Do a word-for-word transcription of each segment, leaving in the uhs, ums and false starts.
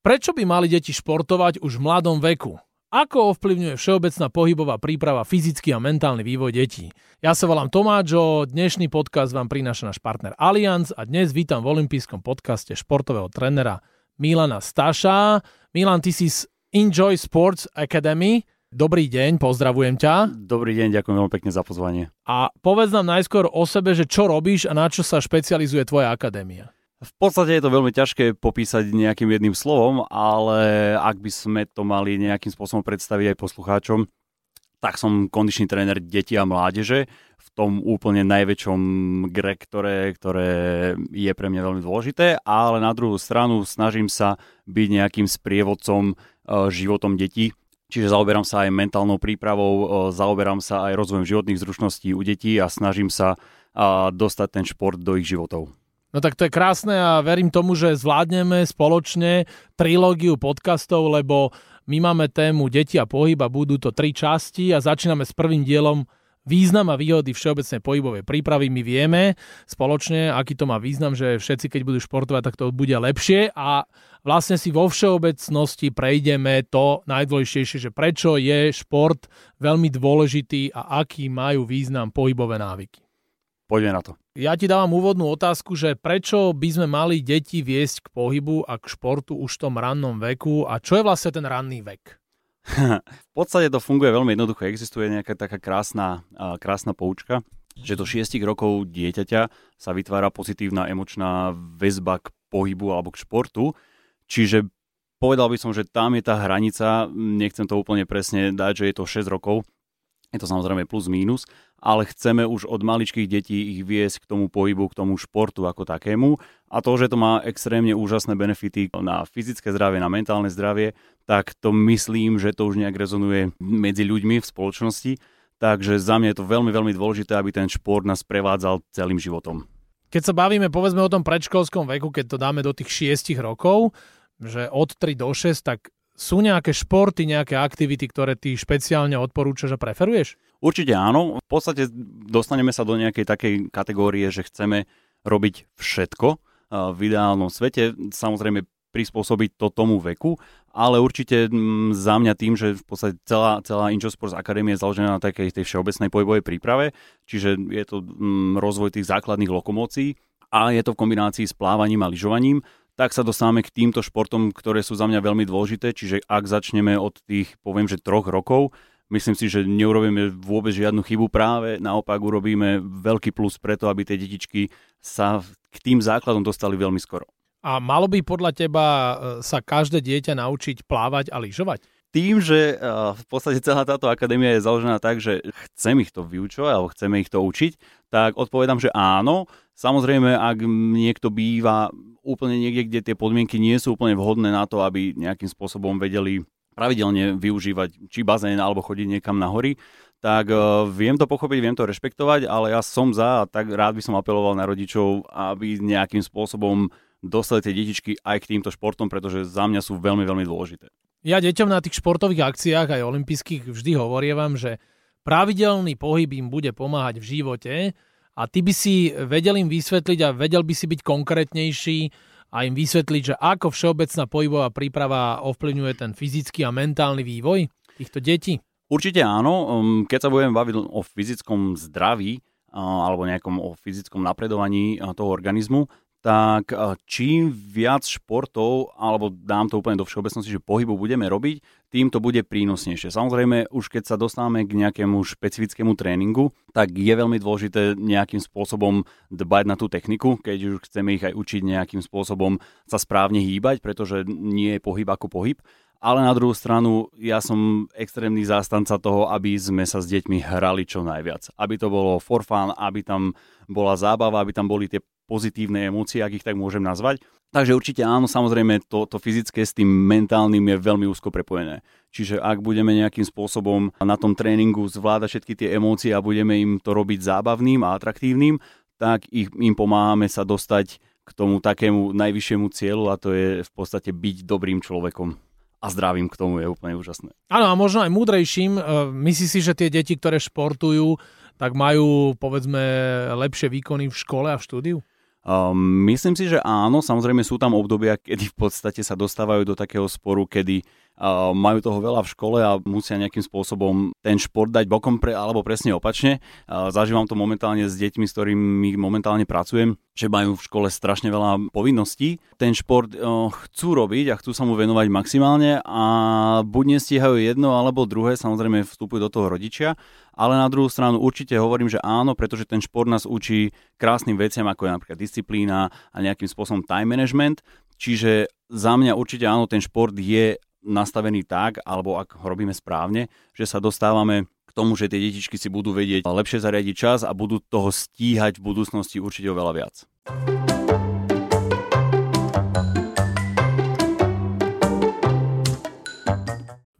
Prečo by mali deti športovať už v mladom veku? Ako ovplyvňuje všeobecná pohybová príprava fyzický a mentálny vývoj detí? Ja sa volám Tomáčo, dnešný podcast vám prináša náš partner Allianz a dnes vítam v olympijskom podcaste športového trénera Milana Staša. Milan, ty si z Enjoy Sports Academy. Dobrý deň, pozdravujem ťa. Dobrý deň, ďakujem veľmi pekne za pozvanie. A povedz nám najskôr o sebe, že čo robíš a na čo sa špecializuje tvoja akadémia. V podstate je to veľmi ťažké popísať nejakým jedným slovom, ale ak by sme to mali nejakým spôsobom predstaviť aj poslucháčom, tak som kondičný tréner detí a mládeže v tom úplne najväčšom gre, ktoré, ktoré je pre mňa veľmi dôležité, ale na druhú stranu snažím sa byť nejakým sprievodcom e, životom detí, čiže zaoberám sa aj mentálnou prípravou, e, zaoberám sa aj rozvojom životných zručností u detí a snažím sa a, dostať ten šport do ich životov. No tak to je krásne a verím tomu, že zvládneme spoločne trilógiu podcastov, lebo my máme tému deti a pohyb a budú to tri časti a začíname s prvým dielom význam a výhody všeobecnej pohybovej prípravy. My vieme spoločne, aký to má význam, že všetci, keď budú športovať, tak to bude lepšie a vlastne si vo všeobecnosti prejdeme to najdôležitejšie, že prečo je šport veľmi dôležitý a aký majú význam pohybové návyky. Poďme na to. Ja ti dávam úvodnú otázku, že prečo by sme mali deti viesť k pohybu a k športu už v tom rannom veku a čo je vlastne ten ranný vek? V podstate to funguje veľmi jednoducho. Existuje nejaká taká krásna, krásna poučka, že do šiestich rokov dieťaťa sa vytvára pozitívna emočná väzba k pohybu alebo k športu. Čiže povedal by som, že tam je tá hranica, nechcem to úplne presne dať, že je to šesť rokov, je to samozrejme plus mínus, ale chceme už od maličkých detí ich viesť k tomu pohybu, k tomu športu ako takému. A to, že to má extrémne úžasné benefity na fyzické zdravie, na mentálne zdravie, tak to myslím, že to už nejak rezonuje medzi ľuďmi v spoločnosti. Takže za mňa je to veľmi, veľmi dôležité, aby ten šport nás prevádzal celým životom. Keď sa bavíme, povedzme o tom predškolskom veku, keď to dáme do tých šiestich rokov, že od tri do šesť, tak sú nejaké športy, nejaké aktivity, ktoré ty špeciálne odporúčaš a preferuješ? Určite áno. V podstate dostaneme sa do nejakej takej kategórie, že chceme robiť všetko v ideálnom svete. Samozrejme prispôsobiť to tomu veku, ale určite za mňa tým, že v podstate celá, celá Enjoy Sports Academy je založená na takej tej všeobecnej pohybovej príprave, čiže je to rozvoj tých základných lokomócií a je to v kombinácii s plávaním a lyžovaním. Tak sa dostávame k týmto športom, ktoré sú za mňa veľmi dôležité. Čiže ak začneme od tých, poviem, že troch rokov, myslím si, že neurobíme vôbec žiadnu chybu, práve naopak urobíme veľký plus preto, aby tie detičky sa k tým základom dostali veľmi skoro. A malo by podľa teba sa každé dieťa naučiť plávať a lyžovať? Tým, že v podstate celá táto akadémia je založená tak, že chcem ich to vyučovať alebo chceme ich to učiť, tak odpovedám, že áno. Samozrejme, ak niekto býva úplne niekde, kde tie podmienky nie sú úplne vhodné na to, aby nejakým spôsobom vedeli pravidelne využívať či bazén alebo chodiť niekam na hory, tak viem to pochopiť, viem to rešpektovať, ale ja som za a tak rád by som apeloval na rodičov, aby nejakým spôsobom dostali tie detičky aj k týmto športom, pretože za mňa sú veľmi, veľmi dôležité. Ja deťom na tých športových akciách aj olympijských vždy hovorím, že pravidelný pohyb im bude pomáhať v živote a ty by si vedel im vysvetliť a vedel by si byť konkrétnejší a im vysvetliť, že ako všeobecná pohybová príprava ovplyvňuje ten fyzický a mentálny vývoj týchto detí? Určite áno. Keď sa budeme baviť o fyzickom zdraví alebo nejakom o fyzickom napredovaní toho organizmu, tak čím viac športov, alebo dám to úplne do všeobecnosti, že pohybu budeme robiť, tým to bude prínosnejšie. Samozrejme, už keď sa dostávame k nejakému špecifickému tréningu, tak je veľmi dôležité nejakým spôsobom dbať na tú techniku, keď už chceme ich aj učiť nejakým spôsobom sa správne hýbať, pretože nie je pohyb ako pohyb. Ale na druhú stranu, ja som extrémny zástanca toho, aby sme sa s deťmi hrali čo najviac. Aby to bolo for fun, aby tam bola zábava, aby tam boli tie pozitívne emócie, ak ich tak môžem nazvať. Takže určite áno, samozrejme, to, to fyzické s tým mentálnym je veľmi úzko prepojené. Čiže ak budeme nejakým spôsobom na tom tréningu zvládať všetky tie emócie a budeme im to robiť zábavným a atraktívnym, tak ich, im pomáhame sa dostať k tomu takému najvyššiemu cieľu a to je v podstate byť dobrým človekom. A zdravím k tomu je úplne úžasné. Áno, a možno aj múdrejším. Myslí si, že tie deti, ktoré športujú, tak majú, povedzme, lepšie výkony v škole a v štúdiu? Um, myslím si, že áno, samozrejme sú tam obdobia, kedy v podstate sa dostávajú do takého sporu, kedy uh, majú toho veľa v škole a musia nejakým spôsobom ten šport dať bokom pre, alebo presne opačne. Uh, zažívam to momentálne s deťmi, s ktorými momentálne pracujem, že majú v škole strašne veľa povinností. Ten šport uh, chcú robiť a chcú sa mu venovať maximálne a buď nestíhajú jedno alebo druhé, samozrejme vstupujú do toho rodičia. Ale na druhú stranu určite hovorím, že áno, pretože ten šport nás učí krásnym veciam, ako je napríklad disciplína a nejakým spôsobom time management. Čiže za mňa určite áno, ten šport je nastavený tak, alebo ak ho robíme správne, že sa dostávame k tomu, že tie detičky si budú vedieť lepšie zariadiť čas a budú toho stíhať v budúcnosti určite oveľa viac.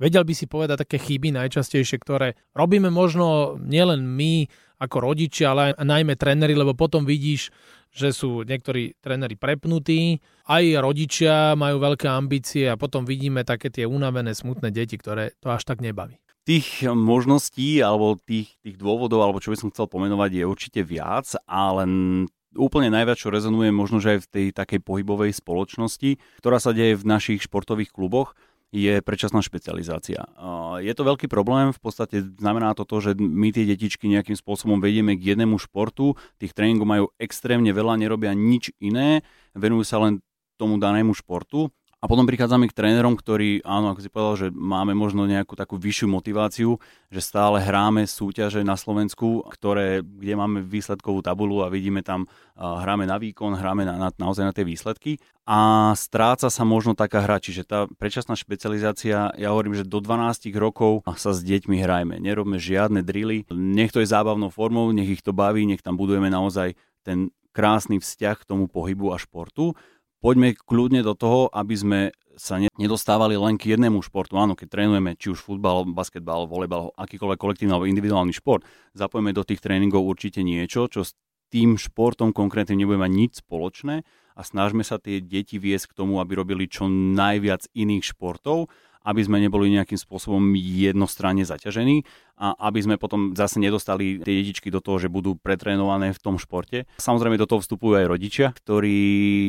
Vedel by si povedať také chyby najčastejšie, ktoré robíme možno nielen my ako rodičia, ale aj najmä tréneri, lebo potom vidíš, že sú niektorí tréneri prepnutí, aj rodičia majú veľké ambície a potom vidíme také tie unavené, smutné deti, ktoré to až tak nebaví. Tých možností alebo tých, tých dôvodov, alebo čo by som chcel pomenovať, je určite viac, ale úplne najviac, čo rezonuje možno, že aj v tej takej pohybovej spoločnosti, ktorá sa deje v našich športových kluboch, je predčasná špecializácia. Je to veľký problém, v podstate znamená to to, že my tie detičky nejakým spôsobom vedieme k jednému športu, tých tréningov majú extrémne veľa, nerobia nič iné, venujú sa len tomu danému športu. A potom prichádzame k trénerom, ktorí, áno, ako si povedal, že máme možno nejakú takú vyššiu motiváciu, že stále hráme súťaže na Slovensku, ktoré, kde máme výsledkovú tabuľu a vidíme tam, uh, hráme na výkon, hráme na, na, naozaj na tie výsledky. A stráca sa možno taká hra, čiže tá predčasná špecializácia, ja hovorím, že do dvanásť rokov sa s deťmi hrajme, nerobme žiadne drily, nech to je zábavnou formou, nech ich to baví, nech tam budujeme naozaj ten krásny vzťah k tomu pohybu a športu. Poďme kľudne do toho, aby sme sa nedostávali len k jednému športu. Áno, keď trénujeme či už futbal, basketbal, volejbal, akýkoľvek kolektívny alebo individuálny šport, zapojme do tých tréningov určite niečo, čo s tým športom konkrétne nebude mať nič spoločné a snažme sa tie deti viesť k tomu, aby robili čo najviac iných športov, aby sme neboli nejakým spôsobom jednostranne zaťažení a aby sme potom zase nedostali tie detičky do toho, že budú pretrénované v tom športe. Samozrejme do toho vstupujú aj rodičia, ktorí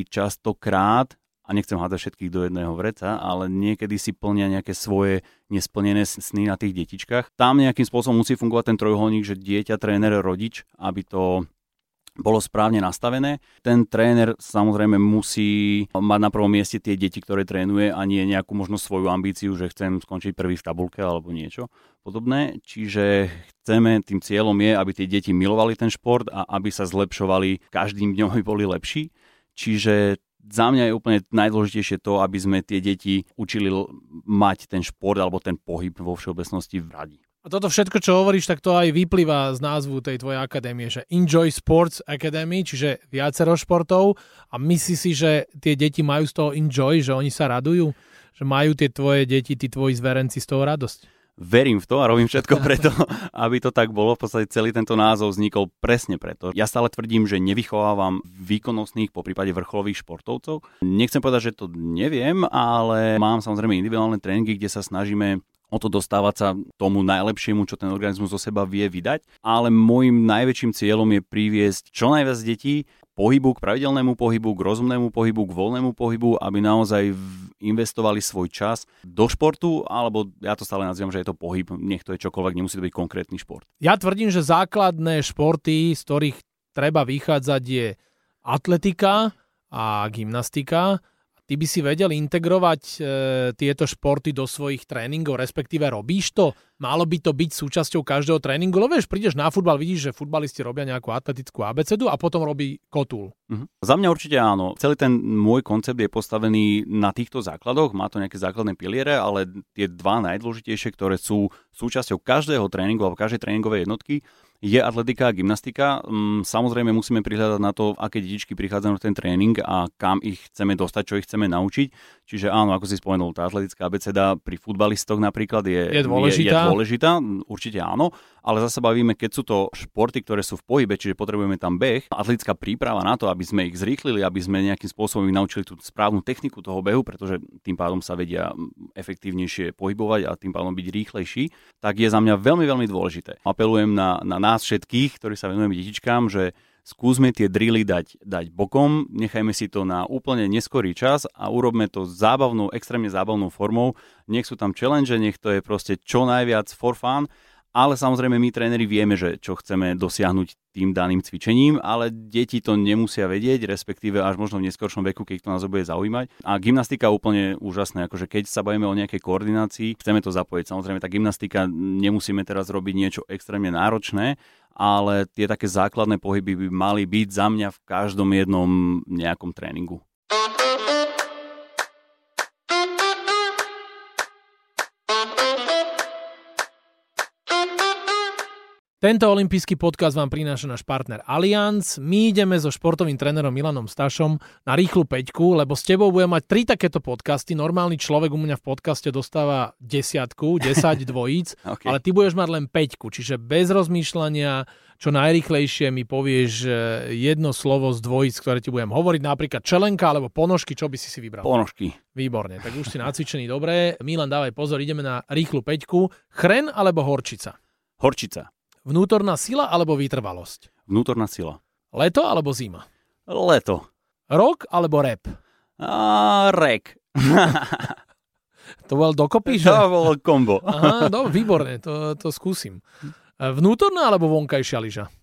častokrát, a nechcem hádzať všetkých do jedného vreca, ale niekedy si plnia nejaké svoje nesplnené sny na tých detičkách. Tam nejakým spôsobom musí fungovať ten trojuholník, že dieťa, tréner, rodič, aby to bolo správne nastavené. Ten tréner samozrejme musí mať na prvom mieste tie deti, ktoré trénuje a nie nejakú možno svoju ambíciu, že chcem skončiť prvý v tabulke alebo niečo podobné. Čiže chceme, tým cieľom je, aby tie deti milovali ten šport a aby sa zlepšovali, každým dňom by boli lepší. Čiže za mňa je úplne najdôležitejšie to, aby sme tie deti učili mať ten šport alebo ten pohyb vo všeobecnosti v radi. A toto všetko, čo hovoríš, tak to aj vyplýva z názvu tej tvojej akadémie, že Enjoy Sports Academy, čiže viacero športov. A myslíš si, že tie deti majú z toho enjoy, že oni sa radujú? Že majú tie tvoje deti, tí tvoji zverenci z toho radosť? Verím v to a robím všetko preto, aby to tak bolo. V podstate celý tento názov vznikol presne preto. Ja stále tvrdím, že nevychovávam výkonnostných, poprípade vrcholových športovcov. Nechcem povedať, že to neviem, ale mám samozrejme individuálne tréningy, kde sa snažíme o to dostávať sa tomu najlepšiemu, čo ten organizmus zo seba vie vydať. Ale môjim najväčším cieľom je priviesť čo najviac detí k pohybu, k pravidelnému pohybu, k rozumnému pohybu, k voľnému pohybu, aby naozaj investovali svoj čas do športu, alebo ja to stále nazývam, že je to pohyb, nech to je čokoľvek, nemusí to byť konkrétny šport. Ja tvrdím, že základné športy, z ktorých treba vychádzať, je atletika a gymnastika. Ty by si vedel integrovať e, tieto športy do svojich tréningov, respektíve robíš to? Malo by to byť súčasťou každého tréningu? Lebo vieš, prídeš na futbal, vidíš, že futbalisti robia nejakú atletickú abecedu a potom robí kotúl. Mhm. Za mňa určite áno. Celý ten môj koncept je postavený na týchto základoch. Má to nejaké základné piliere, ale tie dva najdôležitejšie, ktoré sú súčasťou každého tréningu alebo každej tréningovej jednotky, je atletika a gymnastika. Samozrejme musíme prihľadať na to, aké detičky prichádzajú na ten tréning a kam ich chceme dostať, čo ich chceme naučiť. Čiže áno, ako si spomenul, tá atletická abeceda pri futbalistoch napríklad je, je, dôležitá. je, je dôležitá. Určite áno, ale zase bavíme, keď sú to športy, ktoré sú v pohybe, čiže potrebujeme tam beh, atletická príprava na to, aby sme ich zrýchlili, aby sme nejakým spôsobom ich naučili tú správnu techniku toho behu, pretože tým pádom sa vedia efektívnejšie pohybovať a tým pádom byť rýchlejší, tak je za mňa veľmi veľmi dôležité. Apelujem na, na nás všetkých, ktorí sa venujeme detičkám, že skúsme tie drily dať, dať bokom, nechajme si to na úplne neskorý čas a urobme to zábavnou, extrémne zábavnou formou. Nech sú tam challenge, nech to je proste čo najviac for fun, ale samozrejme my tréneri vieme, že čo chceme dosiahnuť tým daným cvičením, ale deti to nemusia vedieť, respektíve až možno v neskoršom veku, keď to nás bude zaujímať. A gymnastika je úplne úžasná, akože keď sa bavíme o nejakej koordinácii, chceme to zapojiť. Samozrejme tá gymnastika, nemusíme teraz robiť niečo extrémne náročné, ale tie také základné pohyby by mali byť za mňa v každom jednom nejakom tréningu. Tento olympijský podcast vám prináša náš partner Allianz. My ideme so športovým trénerom Milanom Stašom na rýchlu päťku, lebo s tebou budem mať tri takéto podcasty. Normálny človek u mňa v podcaste dostáva desiatku, desať dvojíc, okay. Ale ty budeš mať len päťku, čiže bez rozmýšľania, čo najrýchlejšie mi povieš jedno slovo z dvojíc, ktoré ti budem hovoriť, napríklad čelenka alebo ponožky, čo by si si vybral? Ponožky. Výborne, tak už si nacvičený, dobre. Milan, dávaj pozor, ideme na rýchlu päťku. Chren alebo horčica? Horčica. Vnútorná sila alebo vytrvalosť? Vnútorná sila. Leto alebo zima? Leto. Rock alebo rap? A, rek. To bol dokopy, že? To bol kombo. Aha, do, výborné, to, to skúsim. Vnútorná alebo vonkajšia lyža?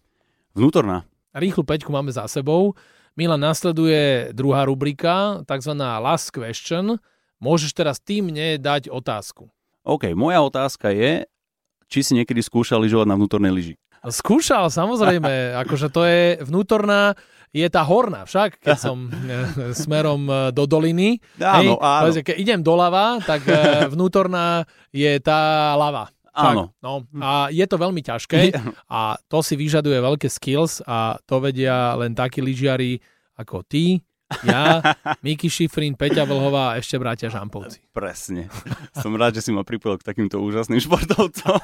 Vnútorná. Rýchlu päťku máme za sebou. Milan, nasleduje druhá rubrika, takzvaná last question. Môžeš teraz ty mne dať otázku. OK, moja otázka je... Či si niekedy skúšal lyžovať na vnútornej lyži? Skúšal, samozrejme. Akože to je vnútorná, je tá horná však, keď som smerom do doliny. Áno, hej, áno. Keď idem doľava, tak vnútorná je tá lava. Však, áno. No, a je to veľmi ťažké a to si vyžaduje veľké skills a to vedia len takí lyžiari ako ty, ja, Miki Šifrin, Peťa Vlhová a ešte bratia Žampovci. Presne. Som rád, že si ma pripojil k takýmto úžasným športovcom.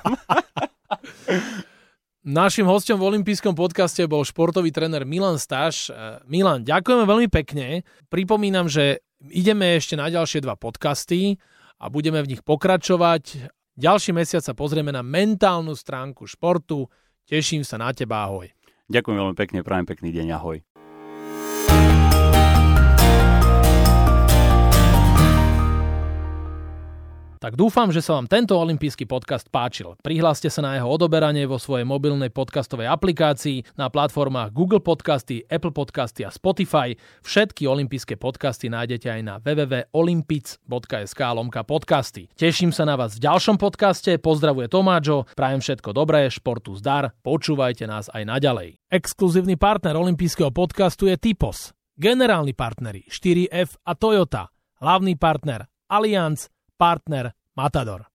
Naším hosťom v olympijskom podcaste bol športový tréner Milan Staš. Milan, ďakujeme veľmi pekne. Pripomínam, že ideme ešte na ďalšie dva podcasty a budeme v nich pokračovať. Ďalší mesiac sa pozrieme na mentálnu stránku športu. Teším sa na teba, ahoj. Ďakujem veľmi pekne, prajem pekný deň, ahoj. Tak dúfam, že sa vám tento olympijský podcast páčil. Prihláste sa na jeho odoberanie vo svojej mobilnej podcastovej aplikácii na platformách Google Podcasty, Apple Podcasty a Spotify. Všetky olympijské podcasty nájdete aj na www bodka olympic bodka es ká lomka podcasty. Teším sa na vás v ďalšom podcaste. Pozdravuje Tomáčo. Prajem všetko dobré, športu zdar. Počúvajte nás aj naďalej. Exkluzívny partner olympijského podcastu je Tipos. Generálni partneri štyri ef a Toyota. Hlavný partner Allianz. Partner Matador.